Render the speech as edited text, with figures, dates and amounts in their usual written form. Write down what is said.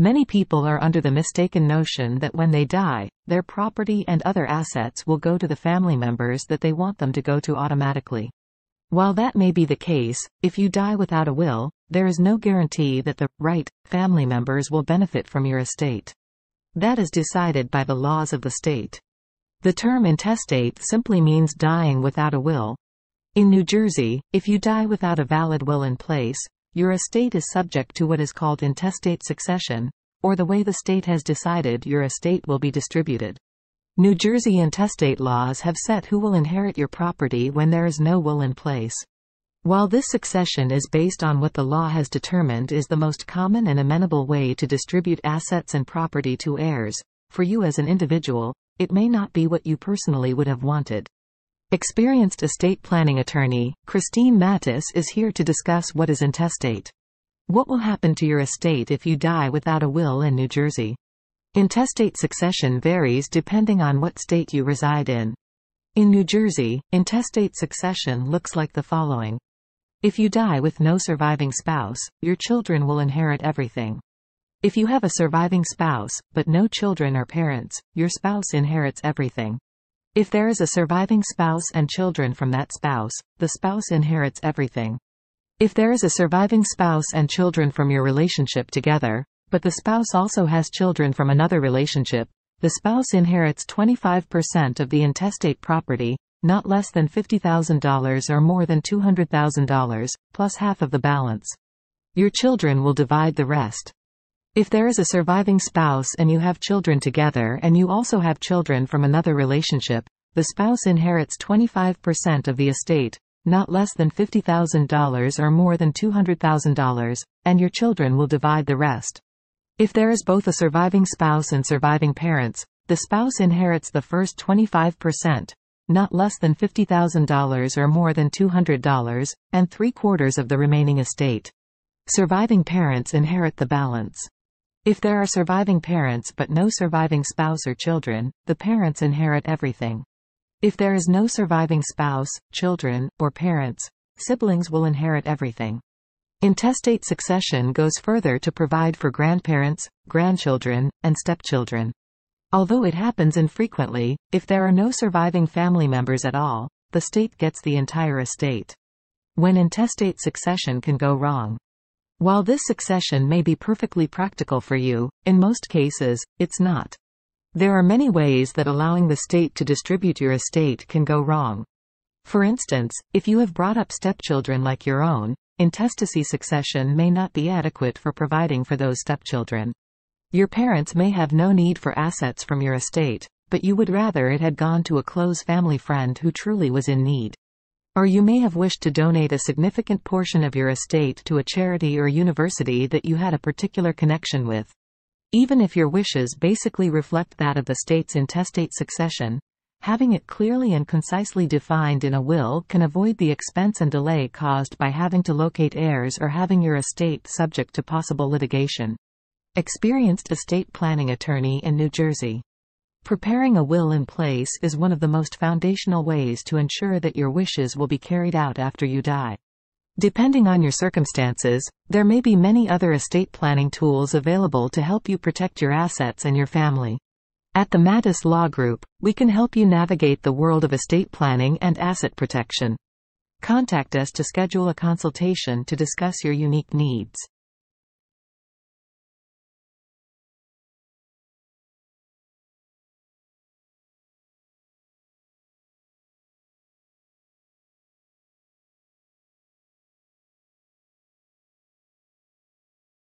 Many people are under the mistaken notion that when they die, their property and other assets will go to the family members that they want them to go to automatically. While that may be the case, if you die without a will, there is no guarantee that the right family members will benefit from your estate. That is decided by the laws of the state. The term intestate simply means dying without a will. In New Jersey, if you die without a valid will in place, your estate is subject to what is called intestate succession, or the way the state has decided your estate will be distributed. New Jersey intestate laws have set who will inherit your property when there is no will in place. While this succession is based on what the law has determined is the most common and amenable way to distribute assets and property to heirs, for you as an individual, it may not be what you personally would have wanted. Experienced estate planning attorney, Christine Matus is here to discuss what is intestate. What will happen to your estate if you die without a will in New Jersey? Intestate succession varies depending on what state you reside in. In New Jersey, intestate succession looks like the following. If you die with no surviving spouse, your children will inherit everything. If you have a surviving spouse, but no children or parents, your spouse inherits everything. If there is a surviving spouse and children from that spouse, the spouse inherits everything. If there is a surviving spouse and children from your relationship together, but the spouse also has children from another relationship, the spouse inherits 25% of the intestate property, not less than $50,000 or more than $200,000, plus half of the balance. Your children will divide the rest. If there is a surviving spouse and you have children together and you also have children from another relationship, the spouse inherits 25% of the estate, not less than $50,000 or more than $200,000, and your children will divide the rest. If there is both a surviving spouse and surviving parents, the spouse inherits the first 25%, not less than $50,000 or more than $200, and 3/4 of the remaining estate. Surviving parents inherit the balance. If there are surviving parents but no surviving spouse or children, the parents inherit everything. If there is no surviving spouse, children, or parents, siblings will inherit everything. Intestate succession goes further to provide for grandparents, grandchildren, and stepchildren. Although it happens infrequently, if there are no surviving family members at all, the state gets the entire estate. When intestate succession can go wrong. While this succession may be perfectly practical for you, in most cases, it's not. There are many ways that allowing the state to distribute your estate can go wrong. For instance, if you have brought up stepchildren like your own, intestacy succession may not be adequate for providing for those stepchildren. Your parents may have no need for assets from your estate, but you would rather it had gone to a close family friend who truly was in need. Or you may have wished to donate a significant portion of your estate to a charity or university that you had a particular connection with. Even if your wishes basically reflect that of the state's intestate succession, having it clearly and concisely defined in a will can avoid the expense and delay caused by having to locate heirs or having your estate subject to possible litigation. Experienced estate planning attorney in New Jersey. Preparing a will in place is one of the most foundational ways to ensure that your wishes will be carried out after you die. Depending on your circumstances, there may be many other estate planning tools available to help you protect your assets and your family. At the Matus Law Group, we can help you navigate the world of estate planning and asset protection. Contact us to schedule a consultation to discuss your unique needs.